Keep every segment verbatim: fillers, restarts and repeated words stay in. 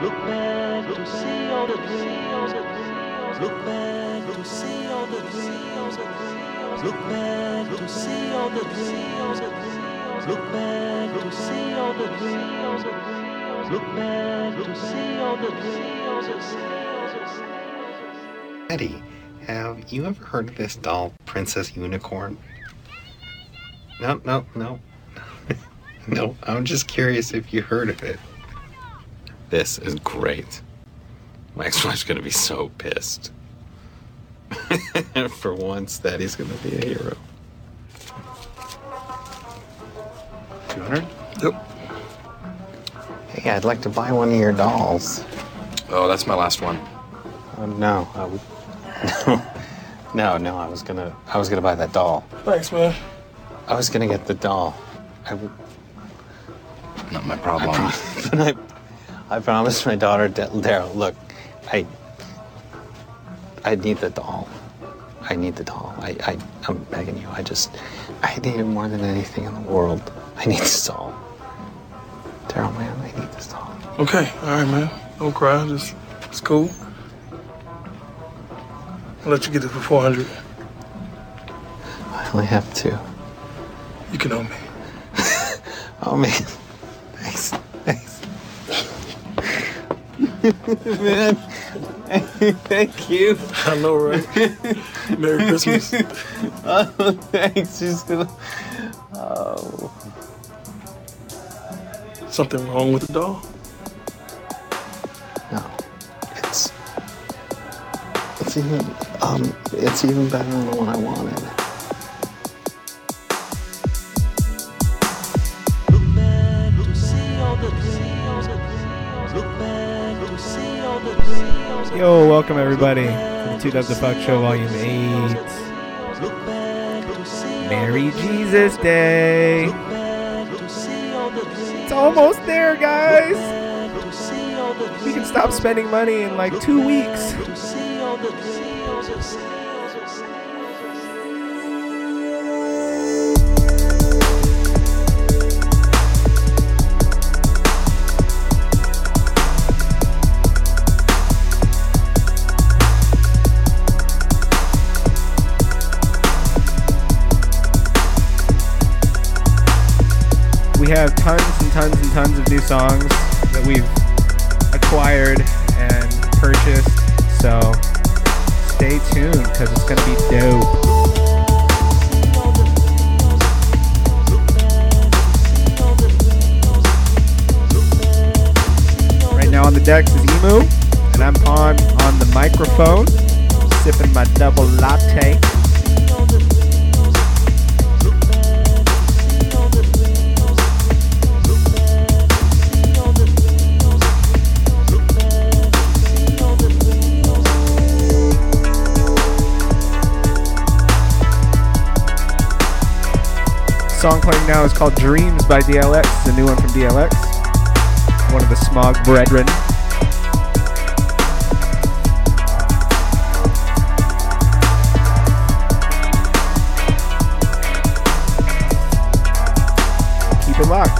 Look back to see all the dreams. Look back to see all the dreams. Look back to see all the dreams. Look back to see all the dreams. Look back to see all the dreams. Eddie, have you ever heard of this doll, Princess Unicorn? Nope, nope, nope. Nope, I'm just curious if you heard of it. This is great. My ex-wife's gonna be so pissed. For once, Daddy's gonna be a hero. two hundred? Nope. Hey, I'd like to buy one of your dolls. Oh, that's my last one. Uh, no, I would... No, no, no, I was gonna... I was gonna buy that doll. Thanks, man. I was gonna get the doll. I would... Not my problem. I prom- but I... I promised my daughter, Daryl, look, I I need the doll. I need the doll. I, I, I'm begging you. I just, I need it more than anything in the world. I need this doll. Daryl, man, I need this doll. Okay. All right, man. Don't cry. Just, it's cool. I'll let you get it for four hundred. I only have two. You can owe me. Oh, man. Thanks. Thanks. Man, thank you. I know, right? Merry Christmas. Oh, thanks. Just gonna... Oh. Something wrong with the doll? No. It's... It's even... Um, it's even better than the one I wanted. Yo, welcome everybody to the Dubstep Fuck Show Volume eight. Merry Jesus Day. It's almost there, guys. We can stop spending money in like two weeks. We have tons and tons and tons of new songs that we've acquired and purchased, so stay tuned because it's going to be dope. Right now on the decks is Emu, and I'm on, on the microphone, sipping my double latte. The song playing now is called Dreams by D L X. It's a new one from D L X, one of the Smog Brethren. Keep it locked.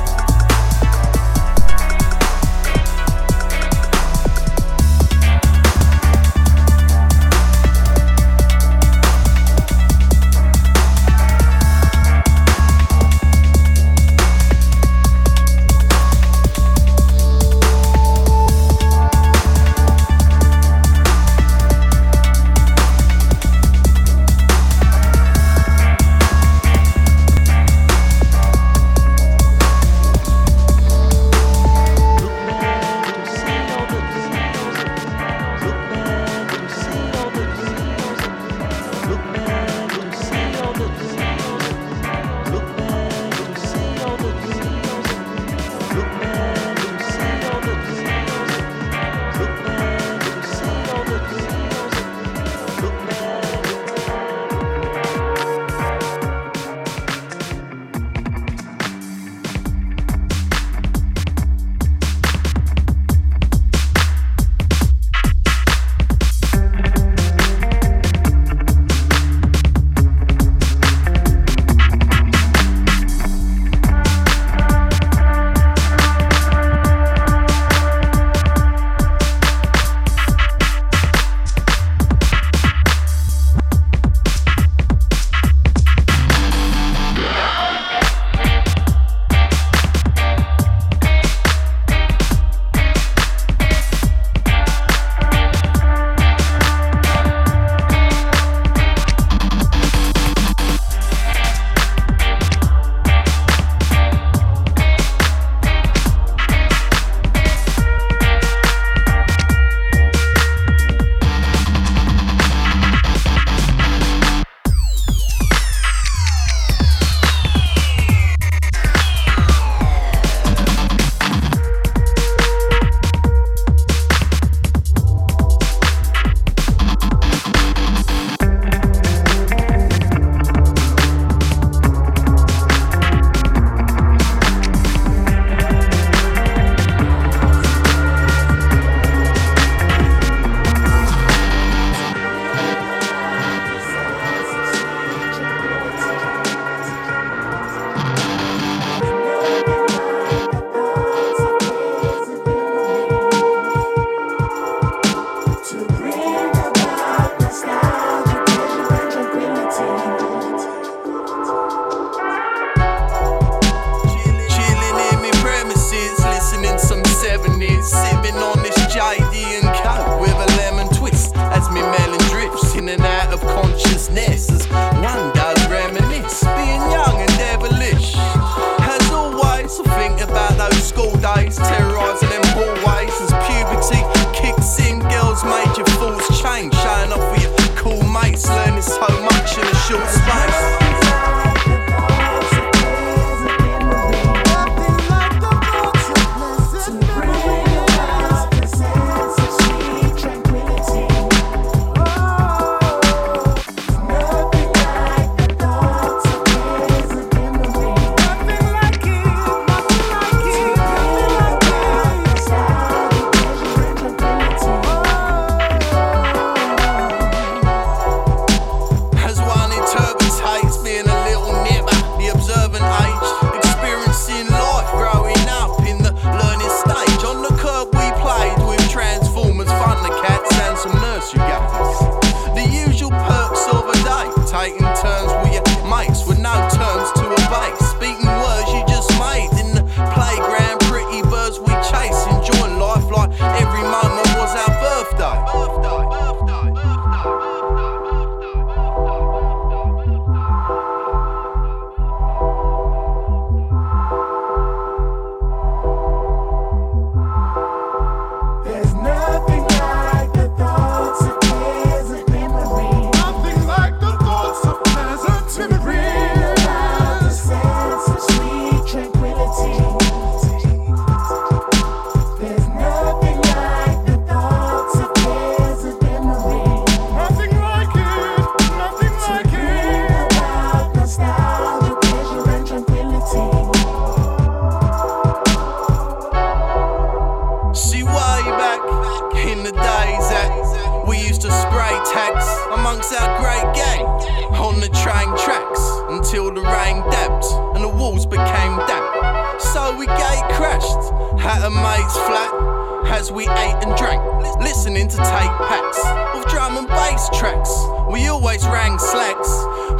until the rain dabbed and the walls became damp. So we gate crashed, had a mate's flat, as we ate and drank, listening to tape packs of drum and bass tracks. We always rang slacks,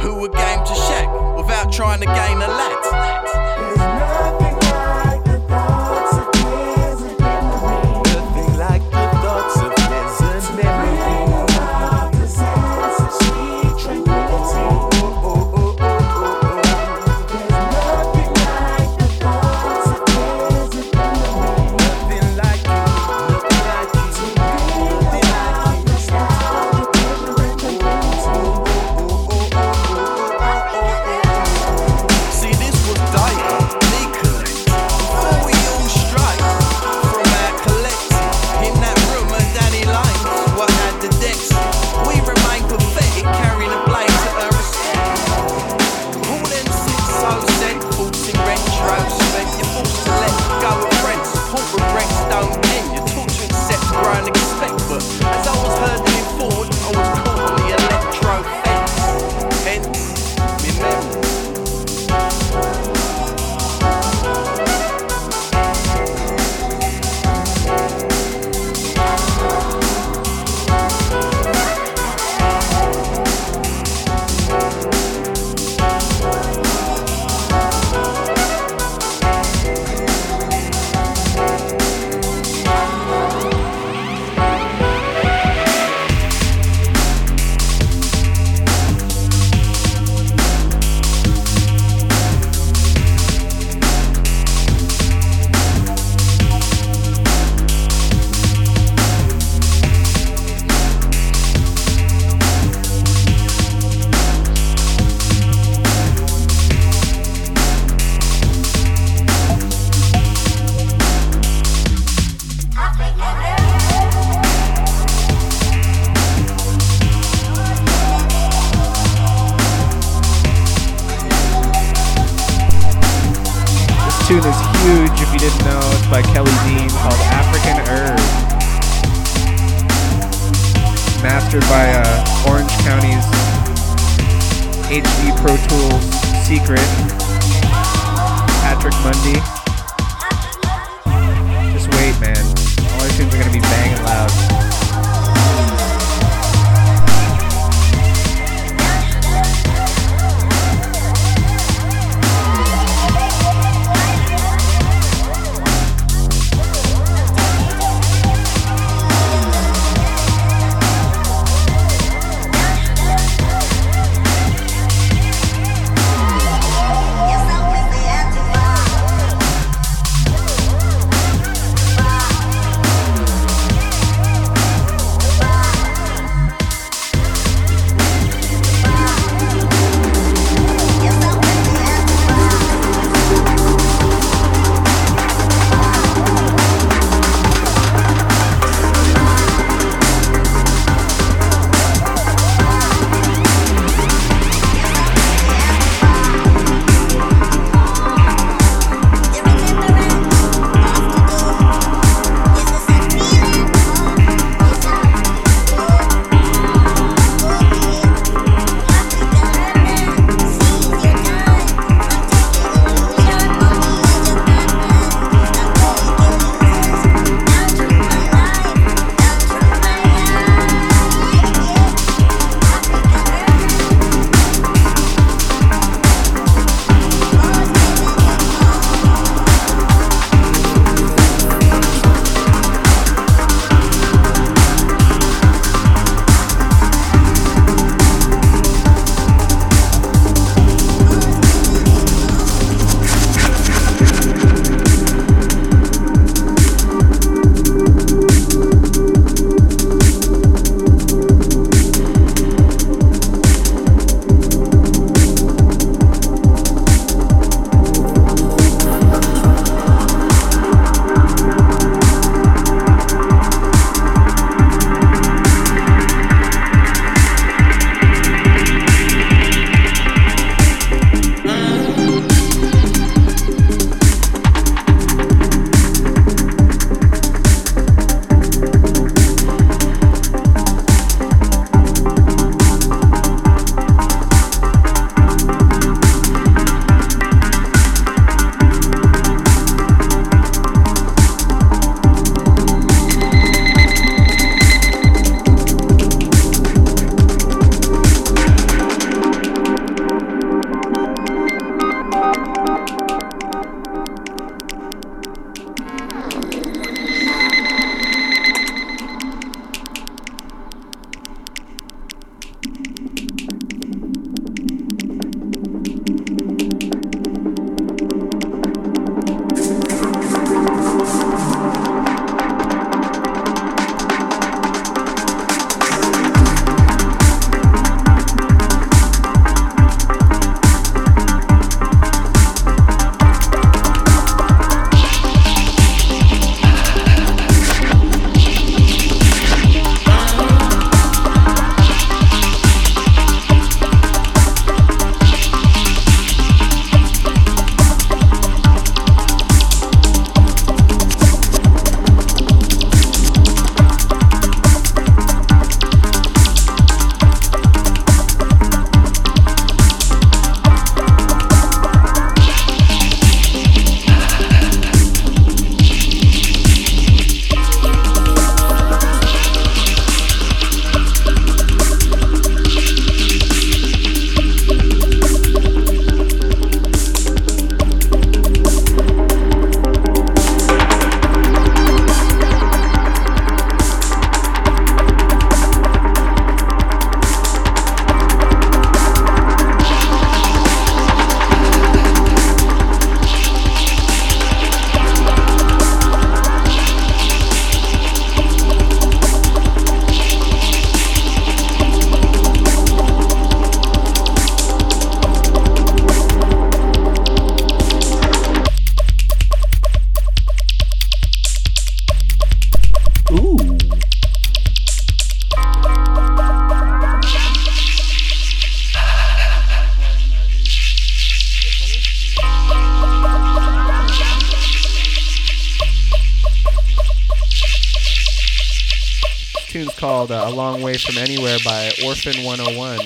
who were game to shack, without trying to gain a lat. called uh, A Long Way From Anywhere by Orphan one oh one.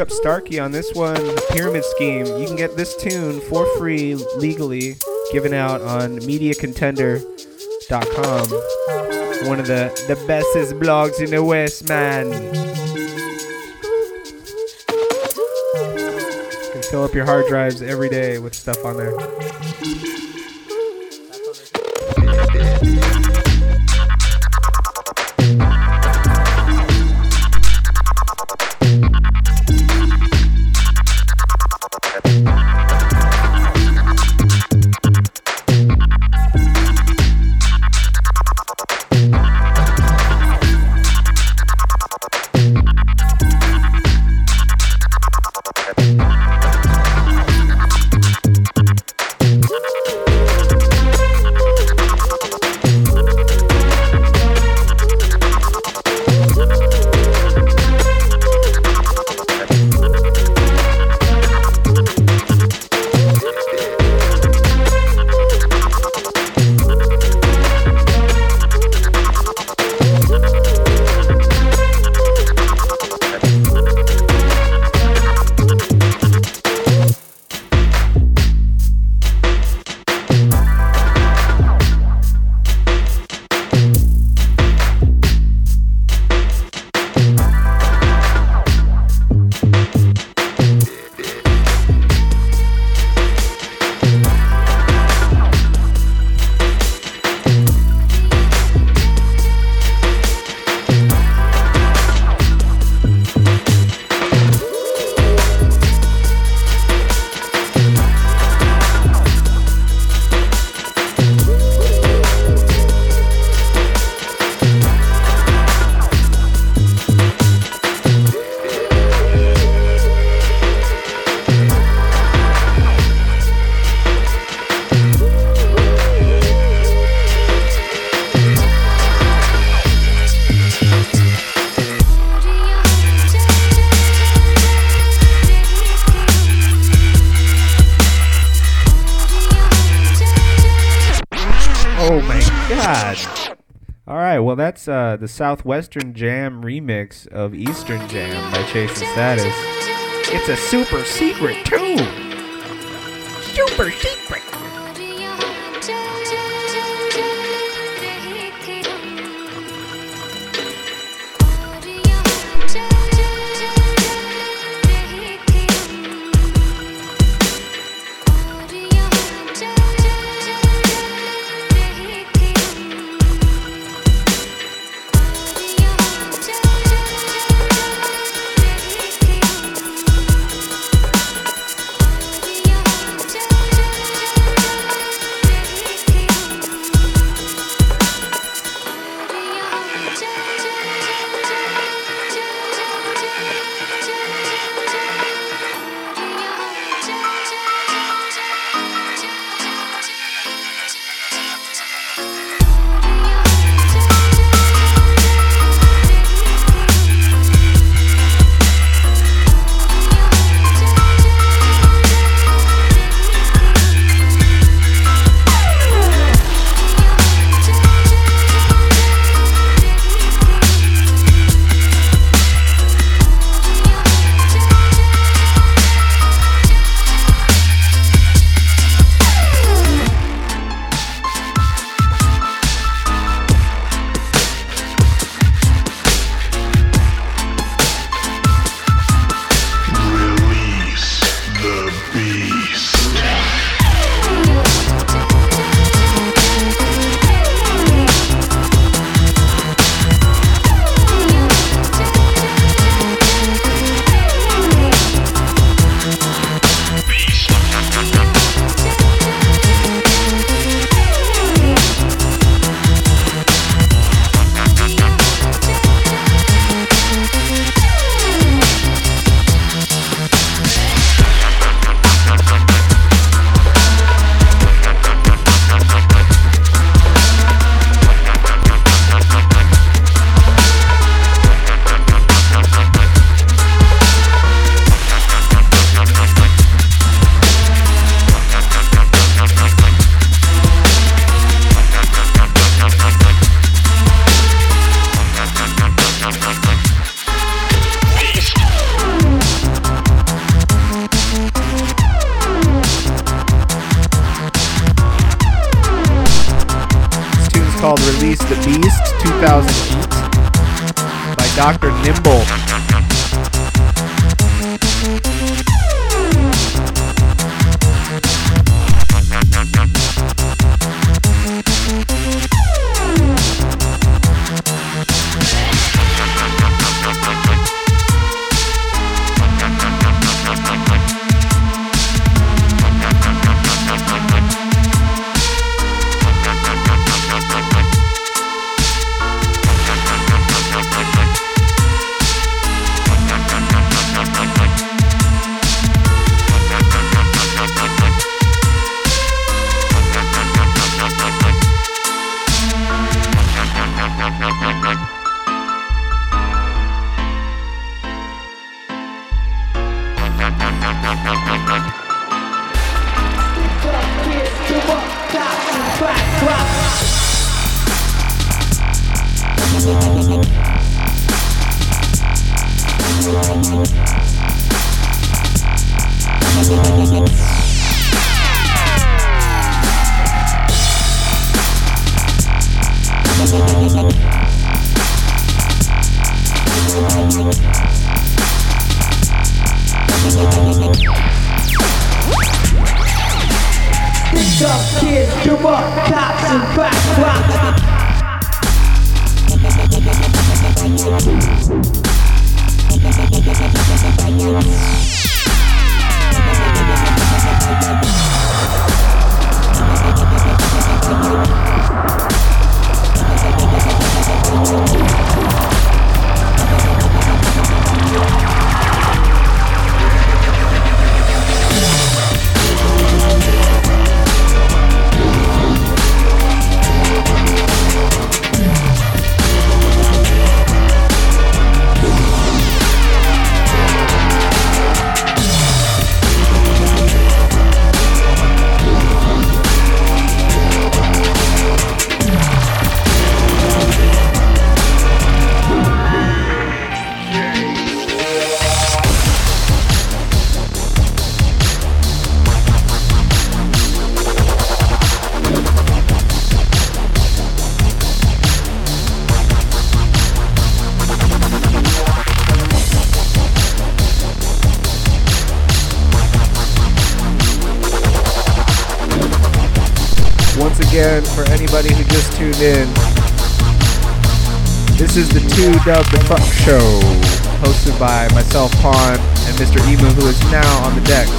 Up Starkey on this one, Pyramid Scheme. You can get this tune for free legally, given out on media contender dot com. One of the, the bestest blogs in the West, man. You can fill up your hard drives every day with stuff on there. That's uh, the Southwestern Jam remix of Eastern Jam by Chase and Status. It's a super secret tune. Super secret. called Release the Beast, two thousand feet, by Doctor Nimble. Again, for anybody who just tuned in, this is the two dub The Fuck Show, hosted by myself, Pon, and Mister Eboo, who is now on the decks.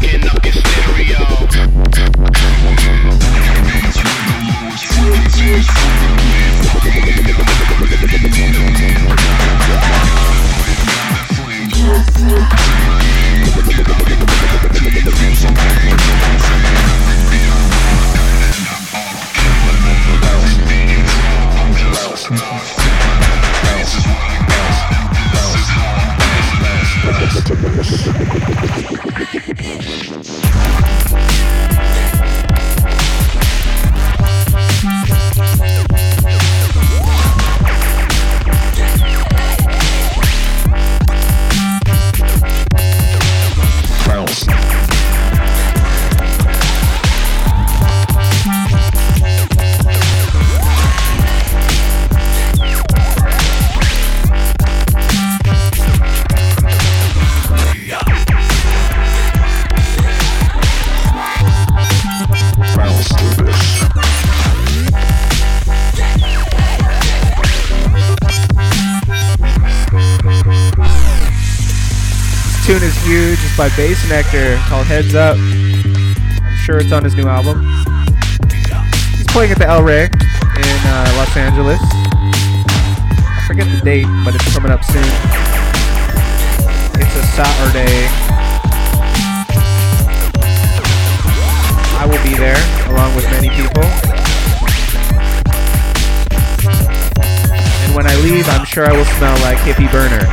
Fucking up your stereo. This tune is huge. It's by Bass Nectar called Heads Up. I'm sure it's on his new album. He's playing at the El Rey in uh, Los Angeles. I forget the date, but it's coming up soon. It's a Saturday. I will be there along with many people. And when I leave, I'm sure I will smell like Hippie Burner.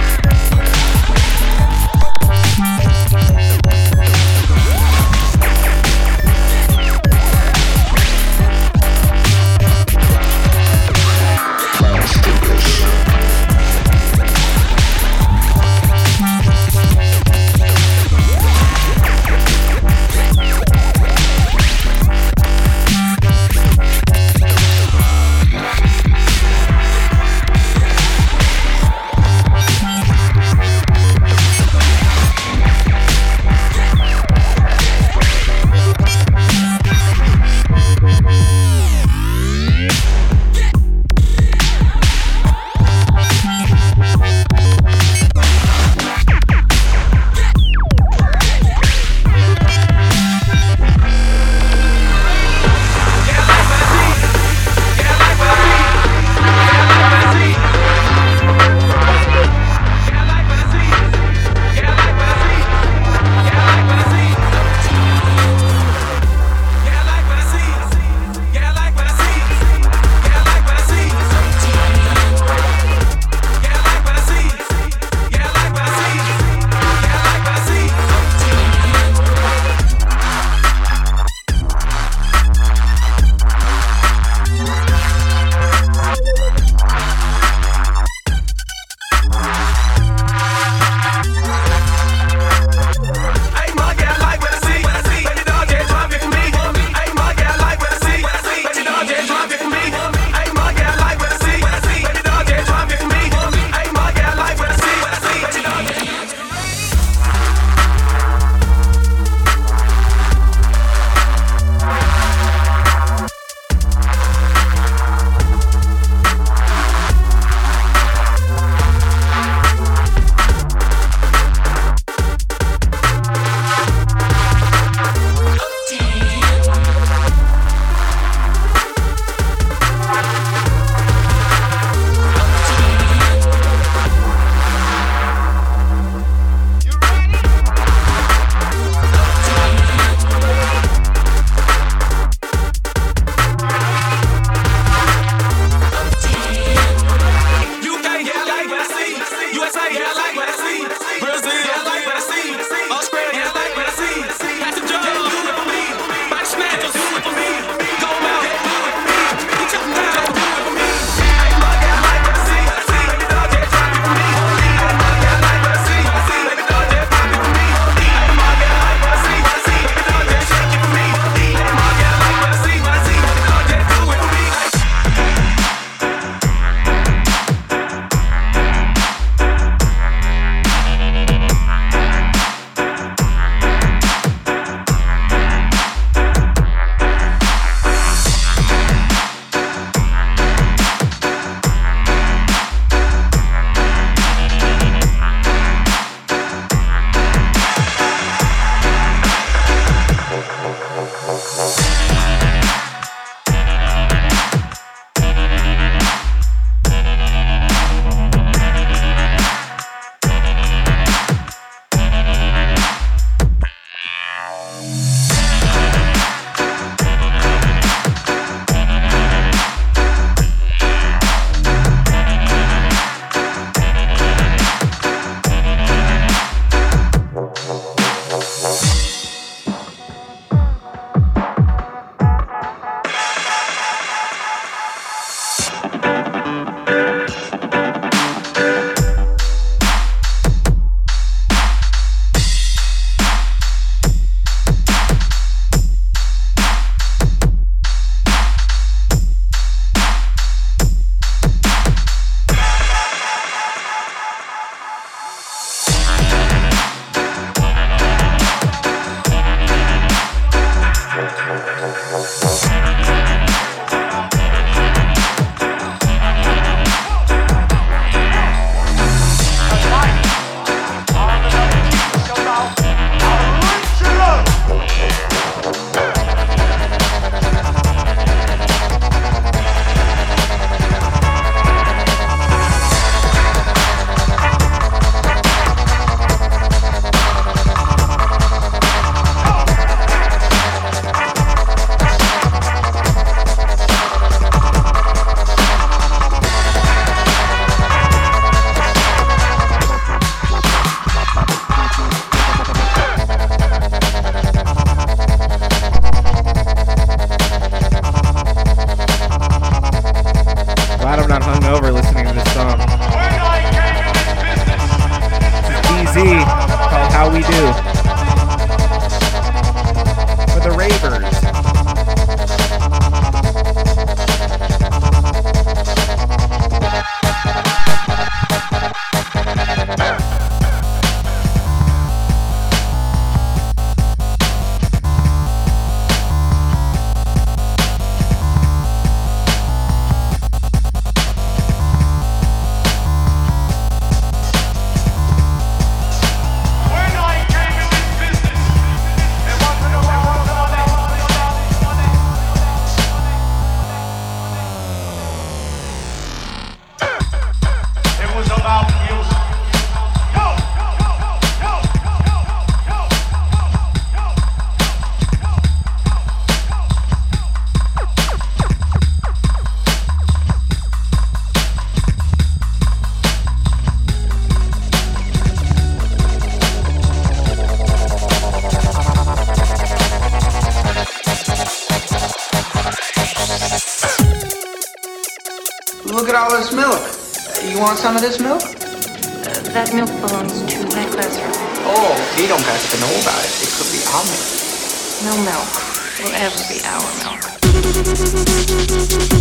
Some of this milk? Uh, that milk belongs to my classroom. Oh, they don't have to know about it. It could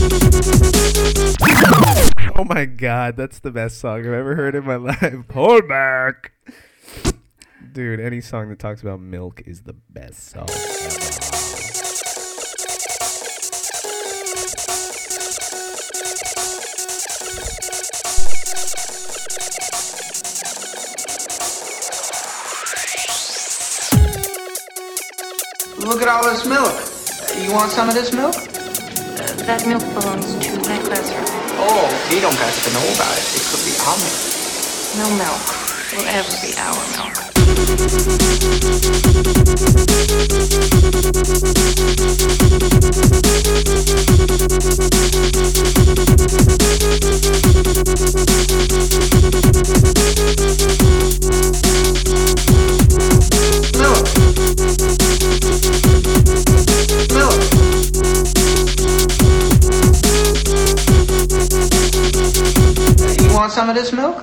be our milk. No milk will ever be our milk. Oh my god, that's the best song I've ever heard in my life. Pull back! Dude, any song that talks about milk is the best song ever. Look at all this milk. You want some of this milk? Uh, that milk belongs to my classroom. Oh, they don't have to know about it. It could be our milk. No milk will ever be our milk. Milk. You want some of this milk?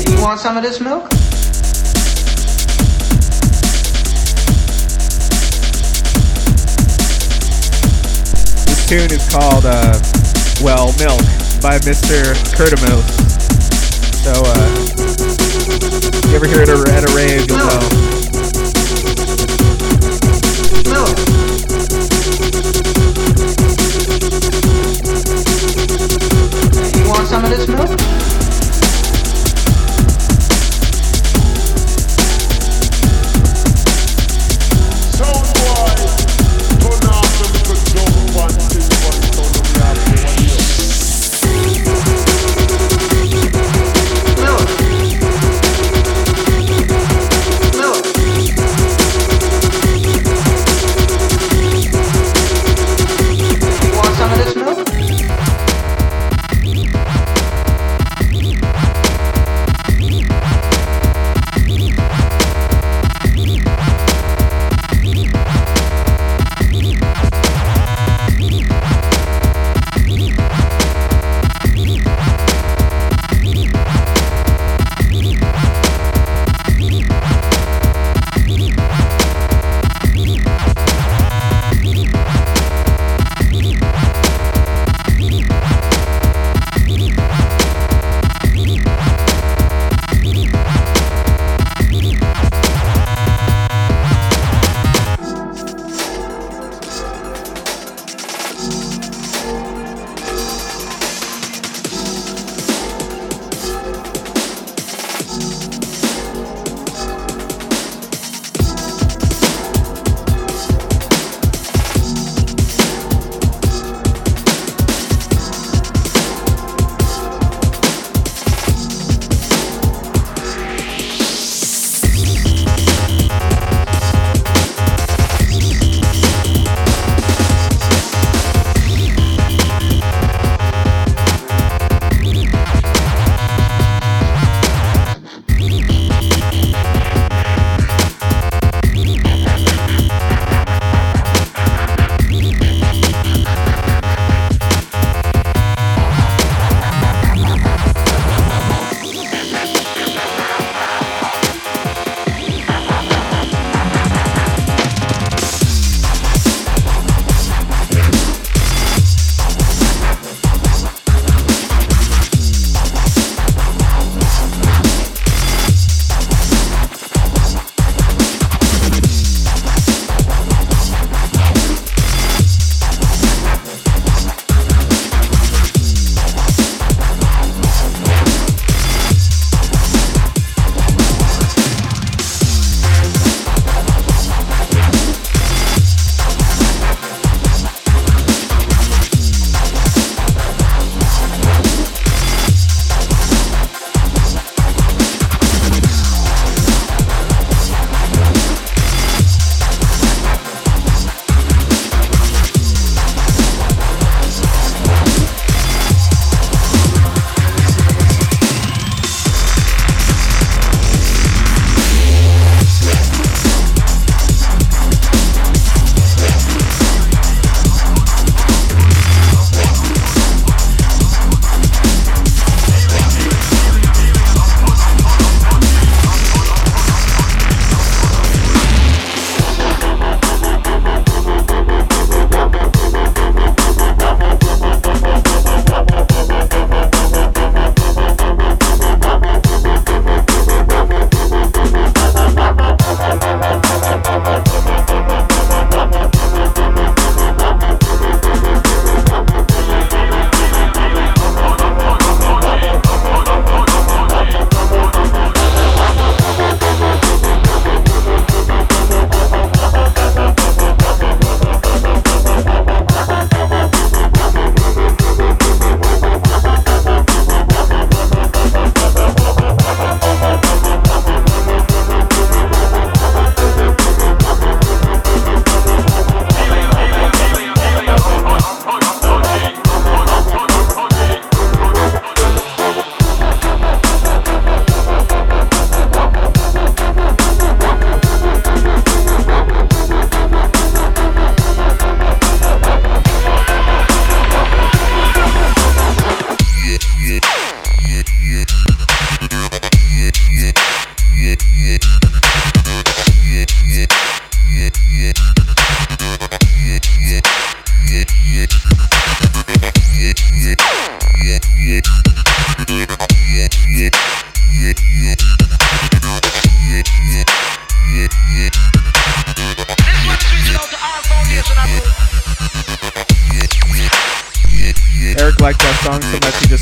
Want some of this milk? This tune is called, uh, Well, Milk by Mister Kurtimuth. So, uh, if you ever hear it at a rave, you'll know. Milk. You want some of this milk?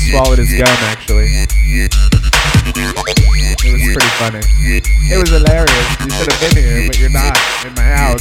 Swallowed his gum, actually. It was pretty funny. It was hilarious. You should have been here, but you're not in my house.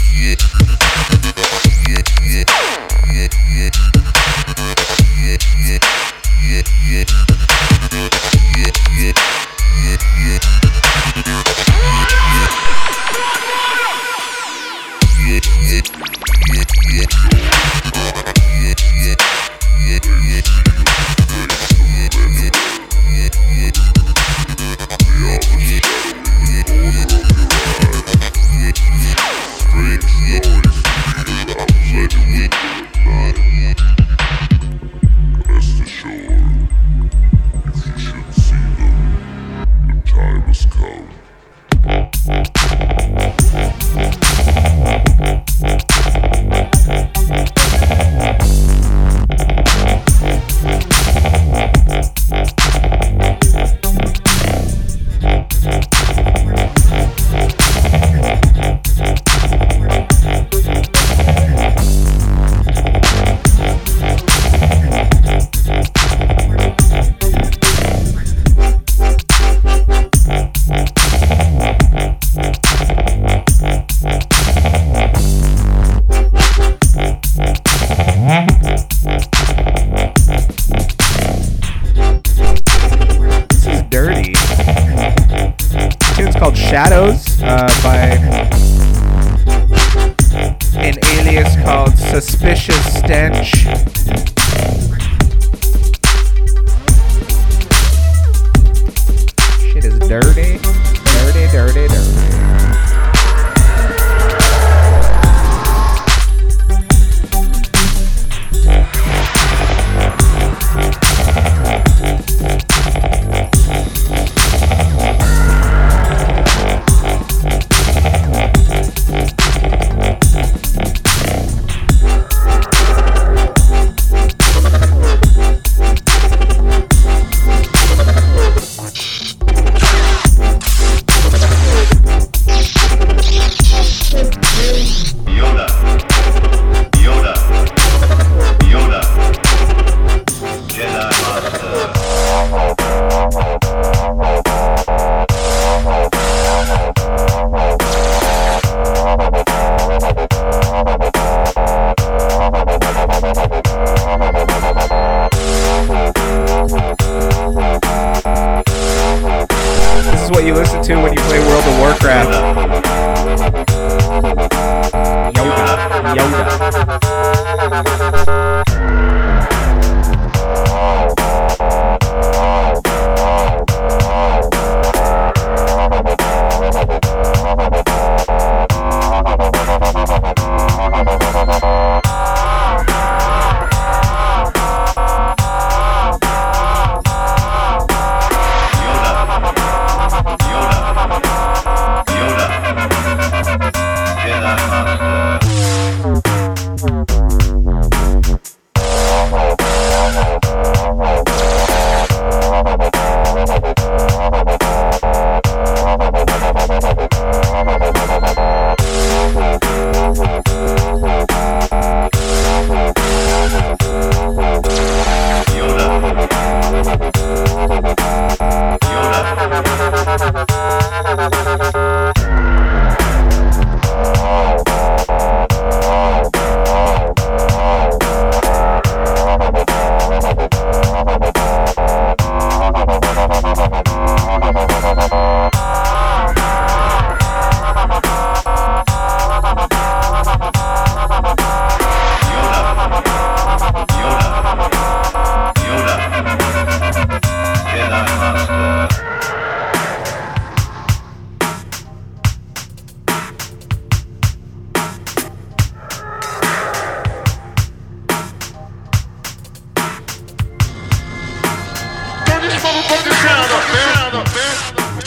motherfucking sound up, man.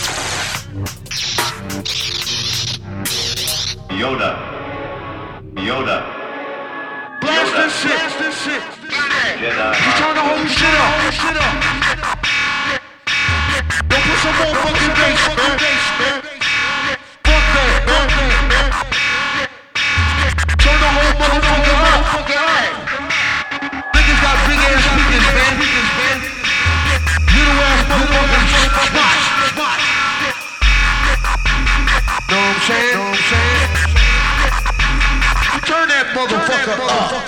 Sound up, man. Yoda. Yoda. Blast this shit. Blast this shit. You turn the whole shit up. Shit up. Don't put some motherfucking bass, man. Fuck that, man. Turn the whole motherfucking motherfucking up. Niggas got big ass speakers, man. Know what I'm saying? Turn that motherfucker up.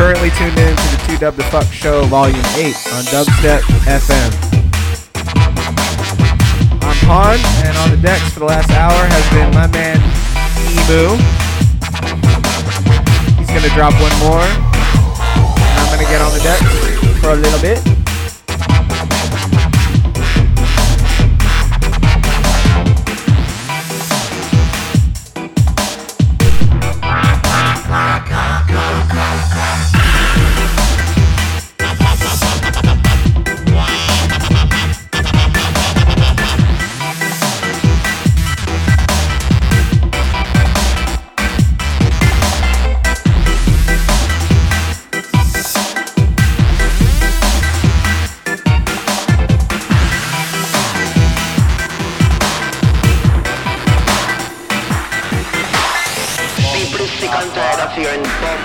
Currently tuned in to the two dub The Fuck Show Volume eight on Dubstep F M. I'm Han, and on the decks for the last hour has been my man Eboo. He's going to drop one more, and I'm going to get on the decks for a little bit.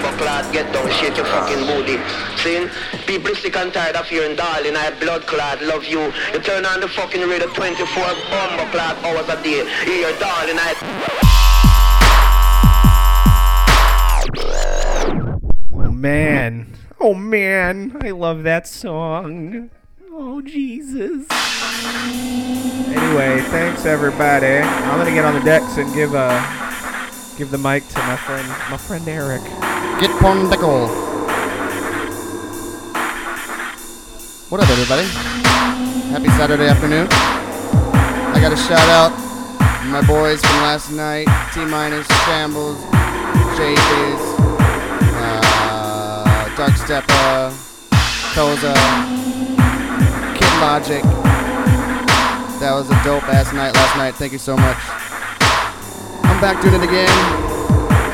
upper class, get down, shake your fucking booty. See? People sick and tired of hearing, darling, I have blood clot, love you. You turn on the fucking radio twenty-four bomber clot hours a day. Hear, darling, I... Oh, man. Oh, man. I love that song. Oh, Jesus. Anyway, thanks, everybody. I'm going to get on the decks and give a... Give the mic to my friend, my friend Eric. Get on the goal. What up, everybody? Happy Saturday afternoon. I got to shout out my boys from last night: T-minus, Shambles, Jaces, uh, Dubstep, Koza, Kit Logic. That was a dope ass night last night. Thank you so much. I'm back doing it again.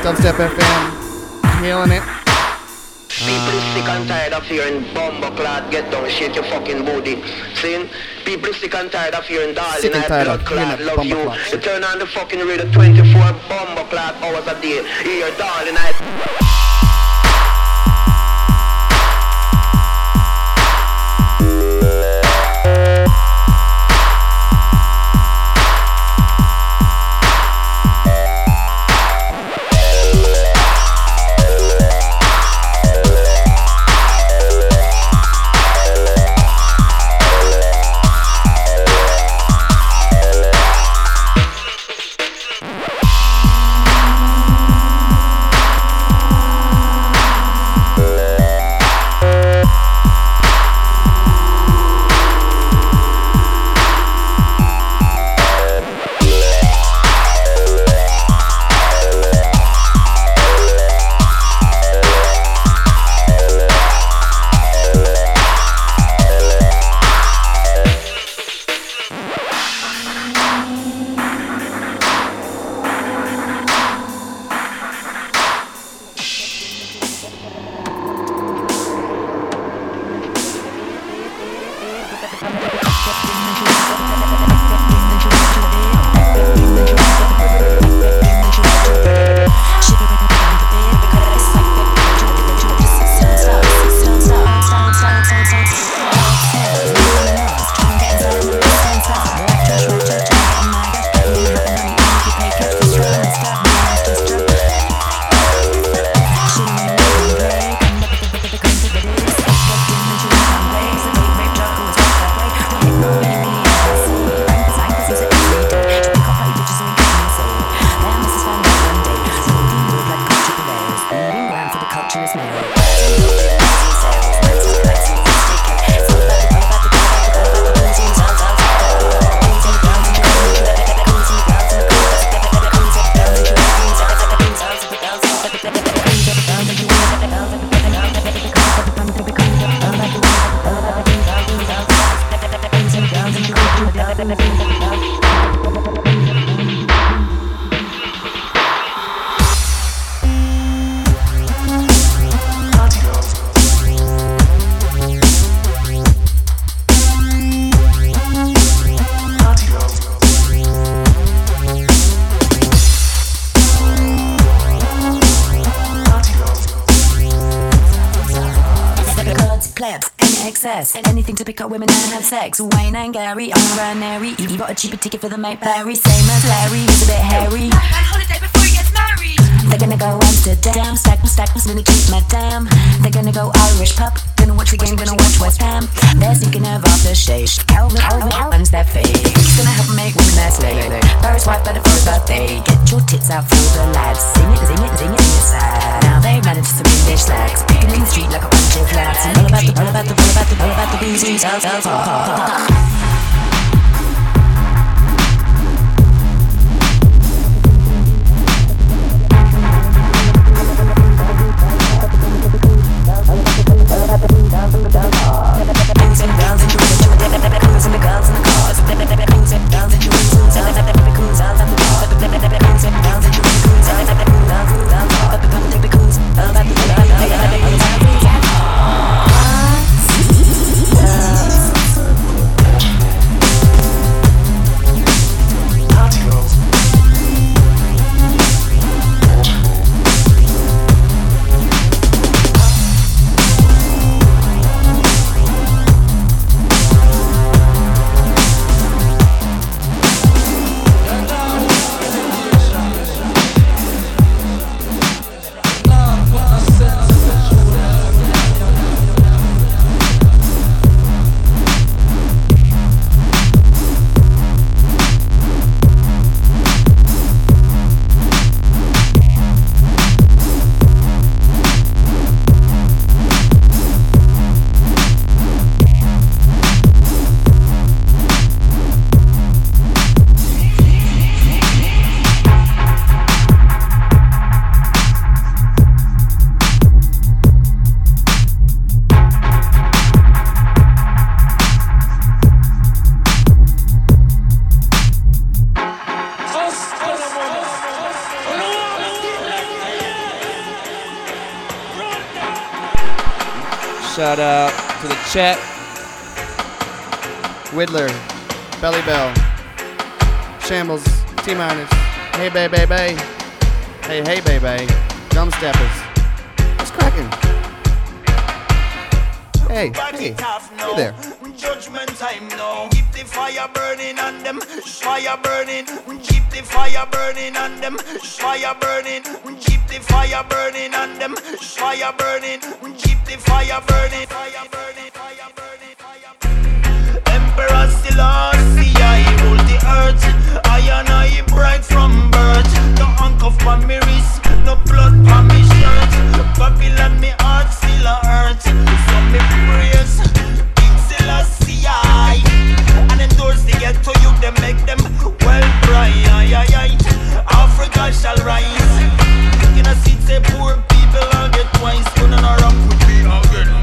Dubstep F M, killing it. People sick and tired of hearing bomba clad, get down, shake your fucking booty. See? People sick and tired of hearing darling, I blood clad, love you. You turn on the fucking radio twenty-four bomba clad hours a day. Hear darling, I... Women and have sex, Wayne and Gary, I'm Ranary. You got a cheaper ticket for the Mate Barry, same as Larry, he's a bit hairy. On holiday before he gets married. They're gonna go Amsterdam, stack my stack, I'm gonna keep my damn. They're gonna go Irish pub, gonna watch the game, gonna watch West Ham. They're sneaking her after shade. Calvin, Calvin, Calvin's their fake. He's gonna help make women their slave. Barry's wife better for his birthday. Get your tits out for the lads, sing it, sing it, sing it, sing it sad. Now they manage some English slags, picking in the street like a bunch of lads. All about the, all about the, all about the, all about the B Z. All about the B Z. Shout out to the chat. Whittler, Belly Bell, Shambles, T-minus, Hey Bay Bay Bay, Hey Hey Bay Bay, Dumbsteppers. What's cracking? Hey, hey, hey there. Judgment time now. Keep the fire burning on them. Fire burning. Keep the fire burning on them. Fire burning. Keep the fire burning on them. Fire burning. Keep the fire burning. Fire burning. Fire burning. Fire burning. Emperor Selassie, I rule the earth. I and I bright from birth. No handcuff on me wrist. No blood on me shirt. Babylon me heart still a hurt. So me praise. And then doors they get to you, they make them well bright. Africa shall rise. In a city, poor people all get twice. Turn on a rock with me again.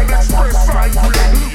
Express I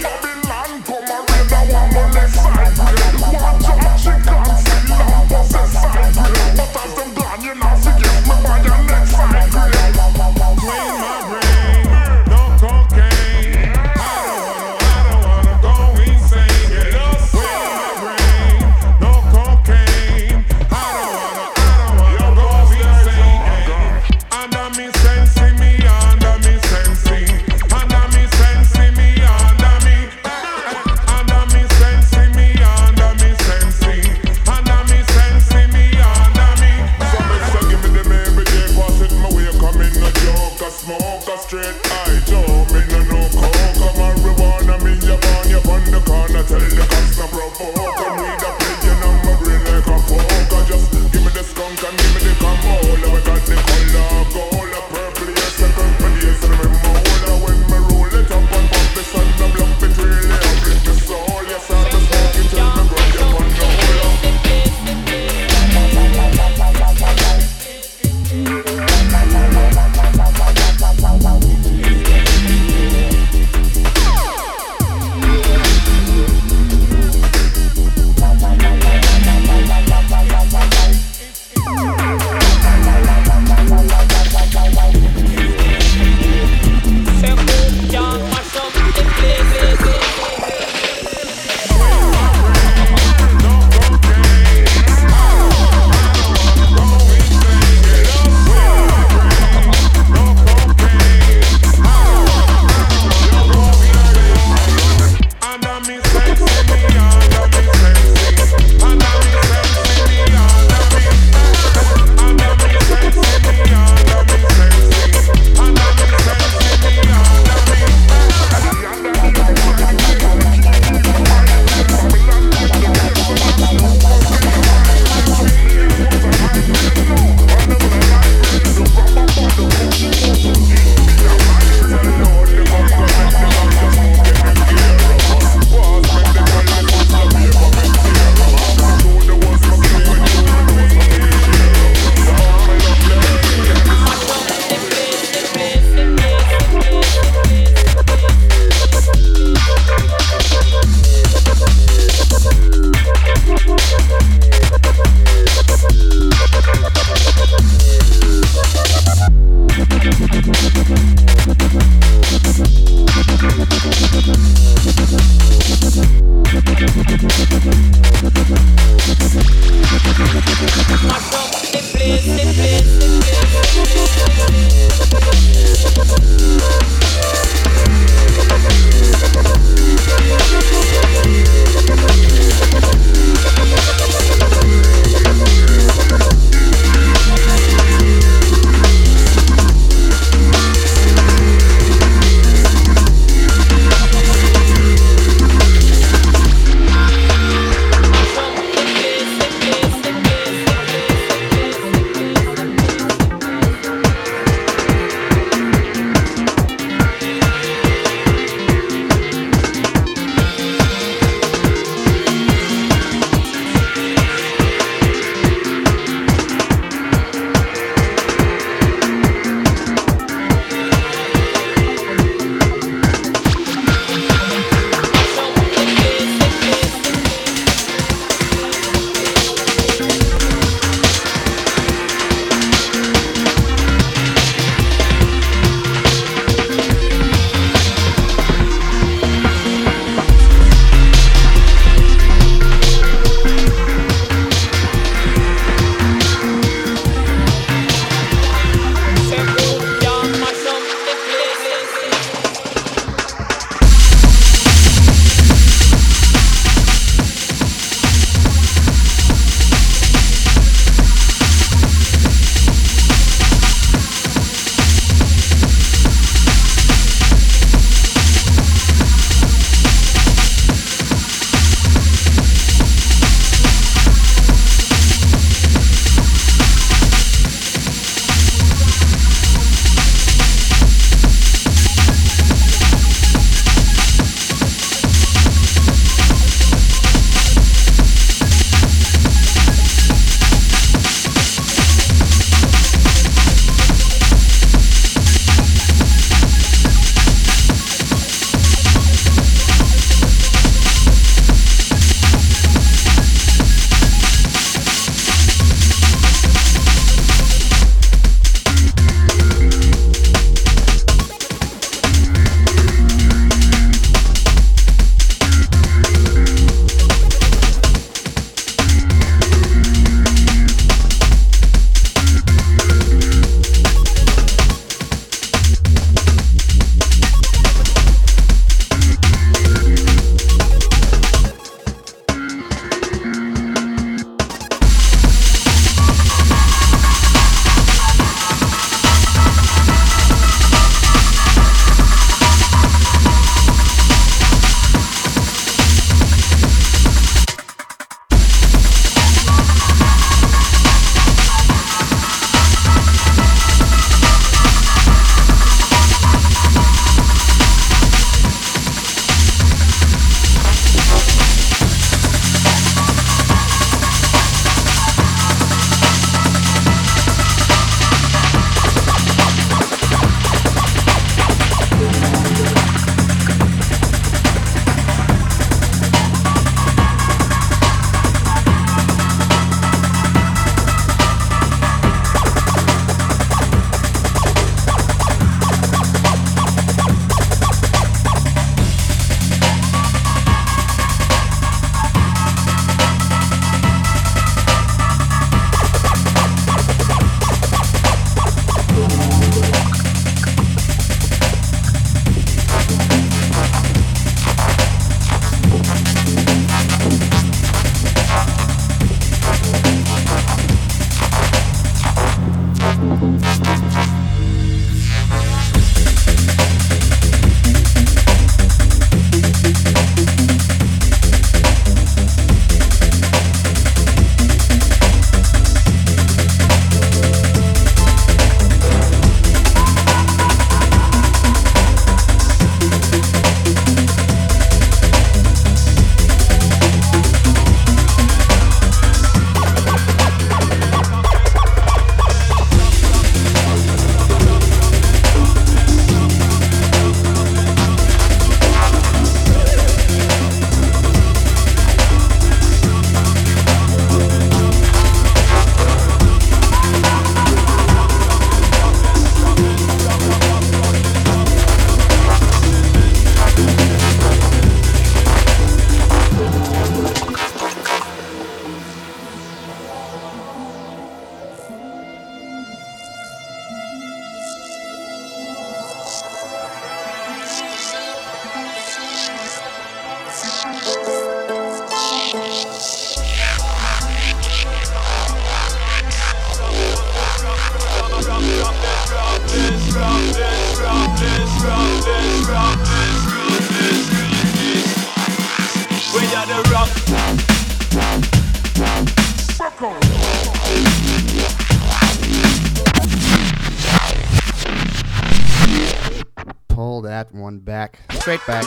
that one back, straight back.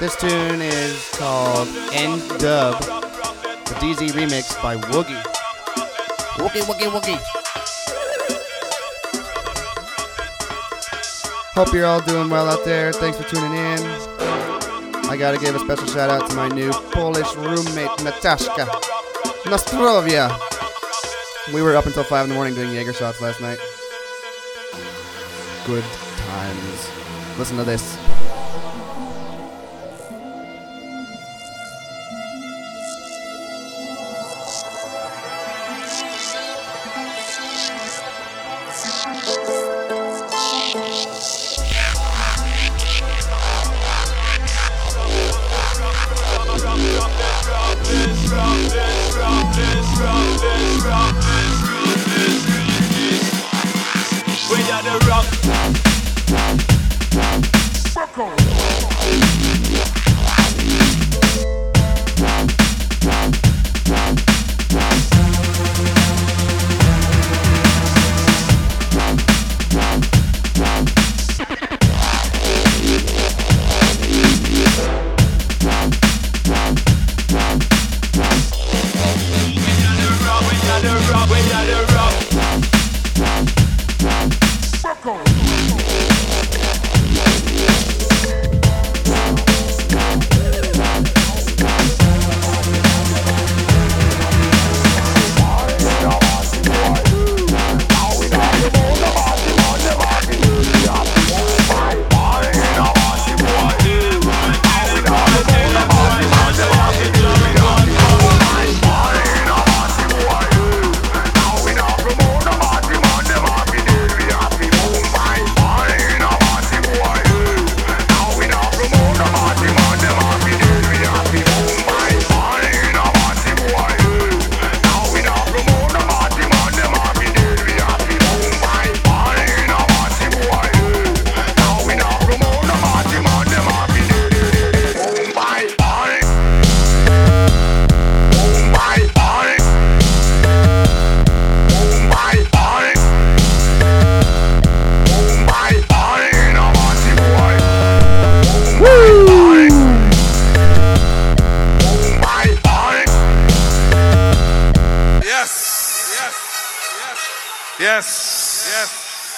This tune is called N-Dub, the D Z remix by Woogie. Woogie, Woogie, Woogie. Hope you're all doing well out there. Thanks for tuning in. I gotta give a special shout out to my new Polish roommate, Nataschka. Nostrovia. We were up until five in the morning doing Jaeger shots last night. Good times. Listen to this.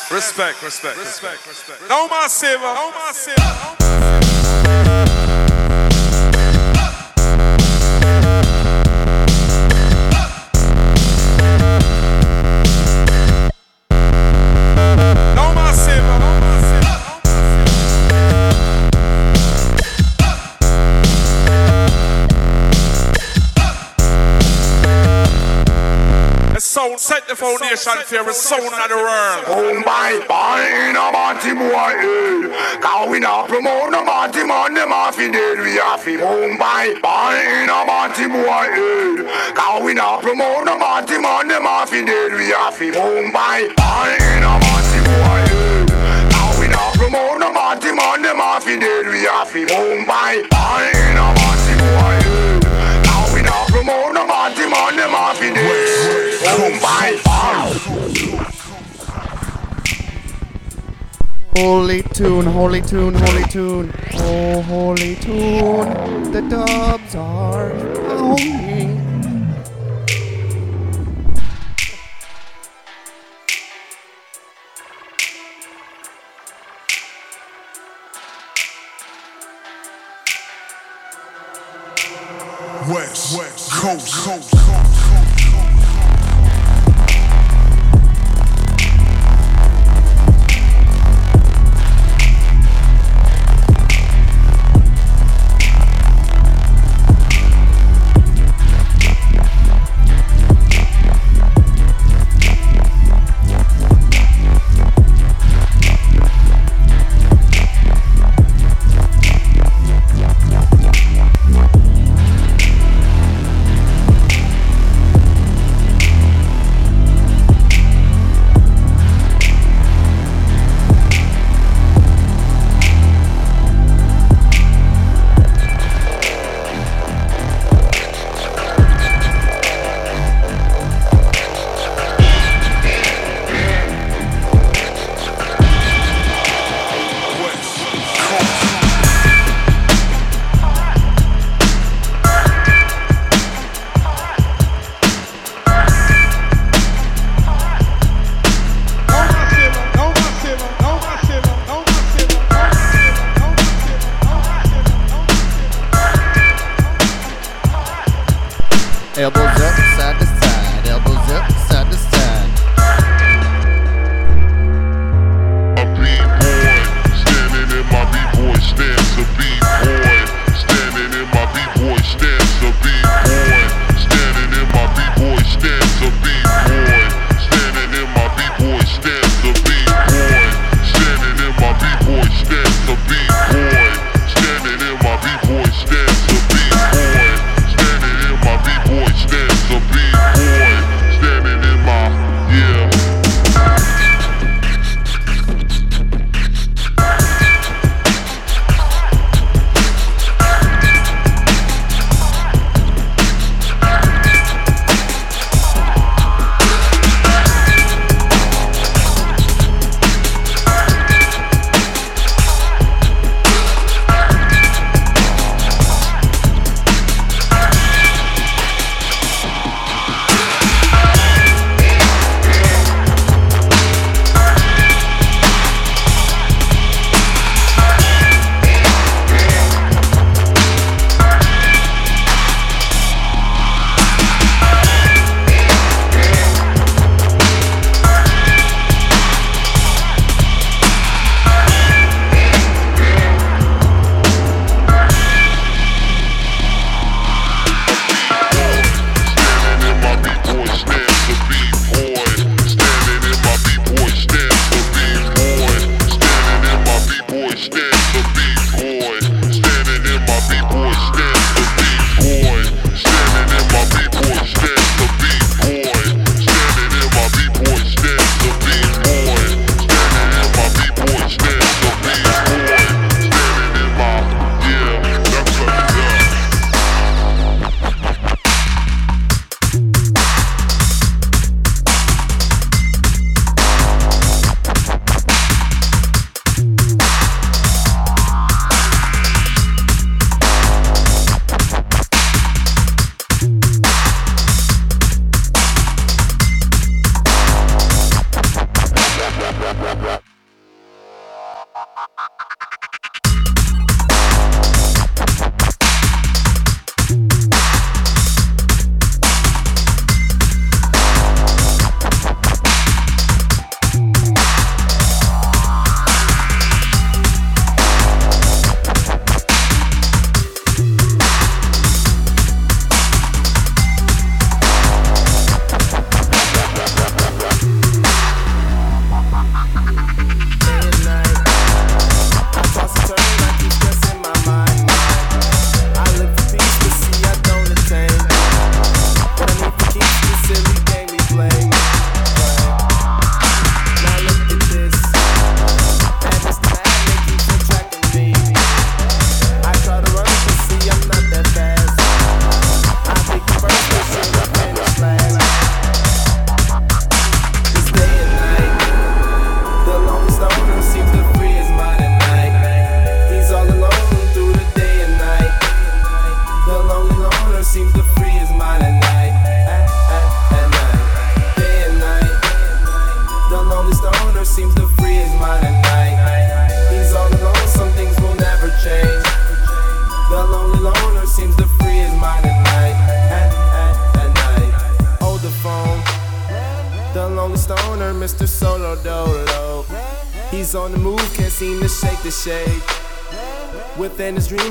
Respect, respect, respect, respect. No my saver, no my saver. Set the foundation for the sound of the world. Oh my, boy, in a mighty boy, eh. Cause we not promote no mighty man, them off in dead, we off in. Oh my, boy, in a mighty boy, eh. Cause we not promote no mighty man, them off in dead, we off in. Oh my, boy, in a mighty boy, eh. Cause we not promote no mighty man, them off in dead, we off in. Oh my, boy, in a mighty boy, eh. Cause we not promote no mighty man, them off in dead. Holy tune, holy tune, holy tune, oh holy tune, the dubs are owning. West, West, Coast, Coast, Coast. Elbows up, side to side. Elbows up, side to side. A B-boy, standing in my B-boy stance. A B-boy, standing in my B-boy stance. A B-boy, standing in my B-boy stance. A B-boy, standing in my B-boy stance. A B-boy, standing in my B-boy stance. A B-boy, standing in my B-boy stance. A B-boy, standing in my B-boy stance. A B-boy, standing in my, yeah.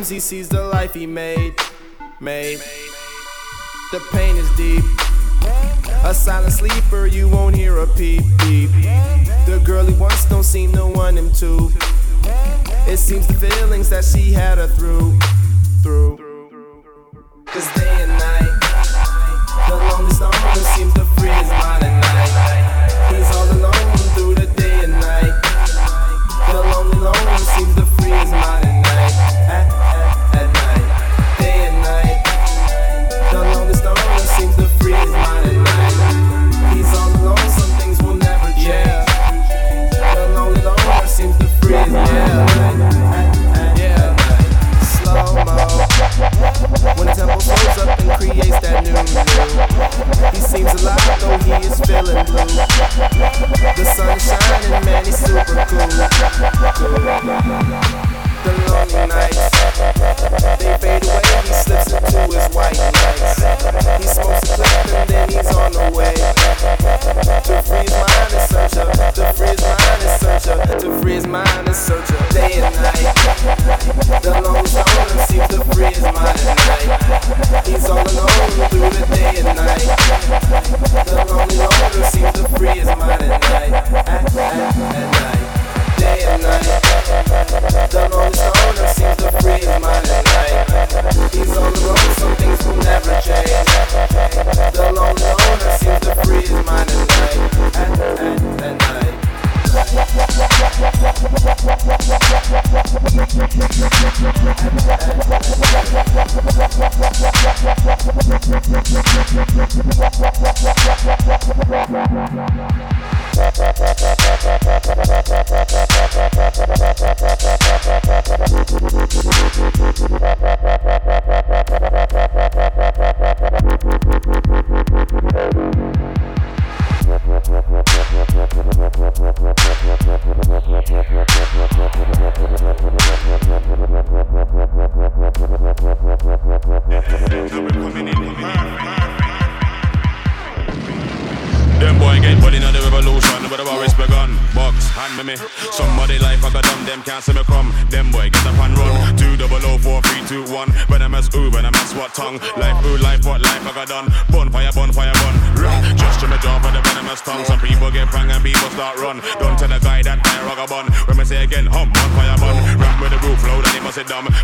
He sees the life he made, made. The pain is deep. A silent sleeper, you won't hear a peep, peep. The girl he wants don't seem to want him to. It seems the feelings that she had her through, through. Cause day and night, the loneliest loner seems to free his mind at night. He's all alone through the day and night. The lonely loner seems to free his mind at night. At, yeah, slow mo.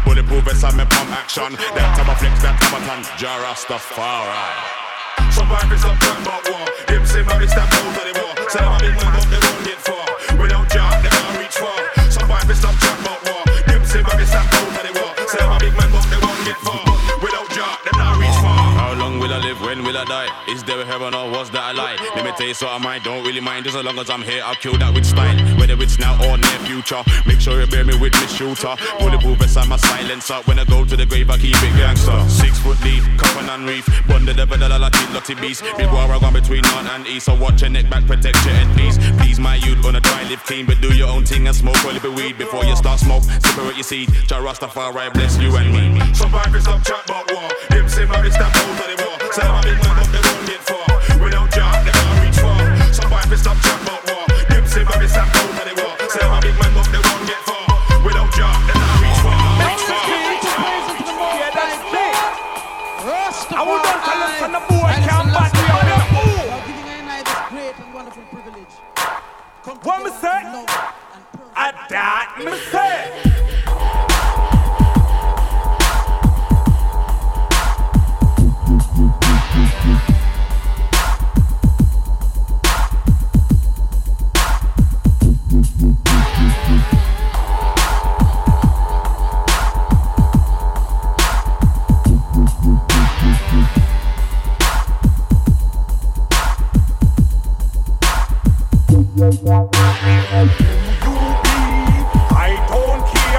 Bulletproof vest and my silencer. When I go to the grave I keep it gangster. Six foot lead, cover and reef. Bonded the better like a lotty beast. Big war I gone between north and east. So watch your neck back, protect your head piece. Please my youth on a dry live clean. But do your own thing and smoke a little bit weed. Before you start smoke, separate your seed. Jah Rastafari bless you and me. Survivors stop chat about war. Them say my wrist and both of the war. Say my big man up they won't get far. Without Jah they can't reach far. Survivors stop chat about war. Them say my wrist and both of the war. Say my big man up they won't get far. I would not tell them from the board can't bat me on them. Ooh! You're giving a night this great and wonderful privilege. What me say? I that me say. You be, I don't care.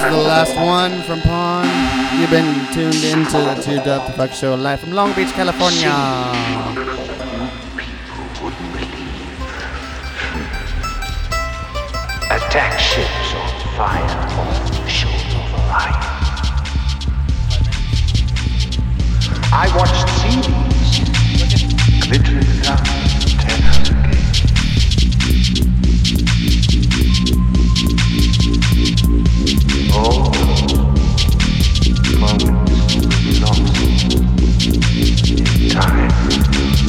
This is the last one from Pawn. You've been tuned into the two dub The Fuck Show live from Long Beach, California. Attack ships on fire on the shore of Orion. I watched seas glittering thousands of ten hurricanes. Oh, moments lost in time, like tears.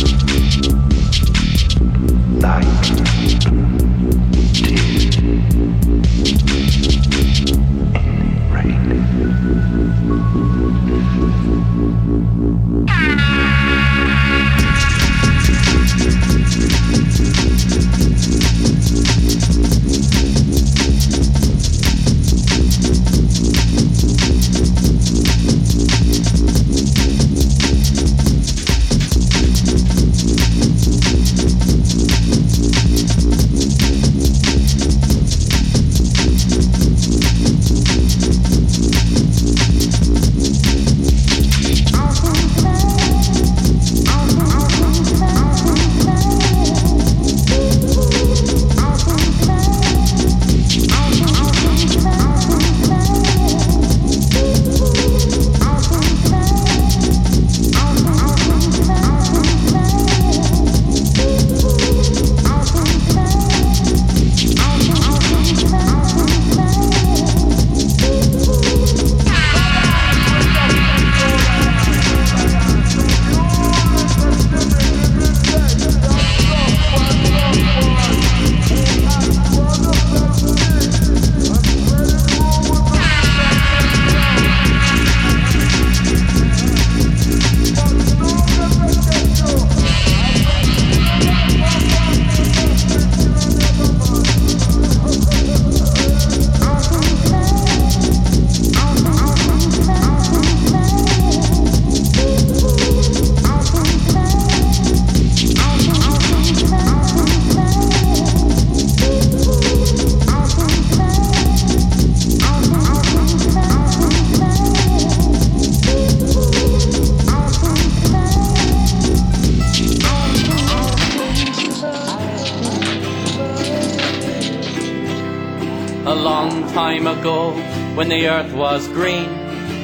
The earth was green.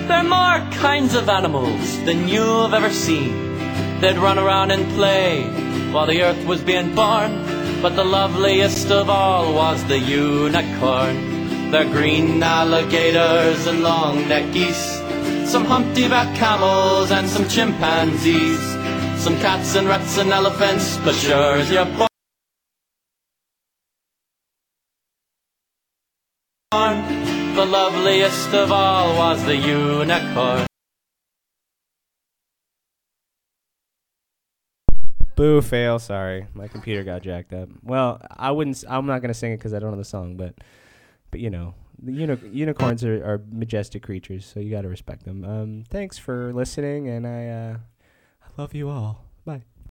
There are more kinds of animals than you've ever seen. They'd run around and play while the earth was being born. But the loveliest of all was the unicorn. They're green alligators and long-necked geese, some humpty-backed camels and some chimpanzees, some cats and rats and elephants, but sure as you're born. The loveliest of all was the unicorn. Boo, fail, sorry. My computer got jacked up. Well, I wouldn't, I'm not going to sing it because I don't know the song, but, but you know, the uni- unicorns are, are majestic creatures, so you got to respect them. Um, thanks for listening, and I, uh, I love you all.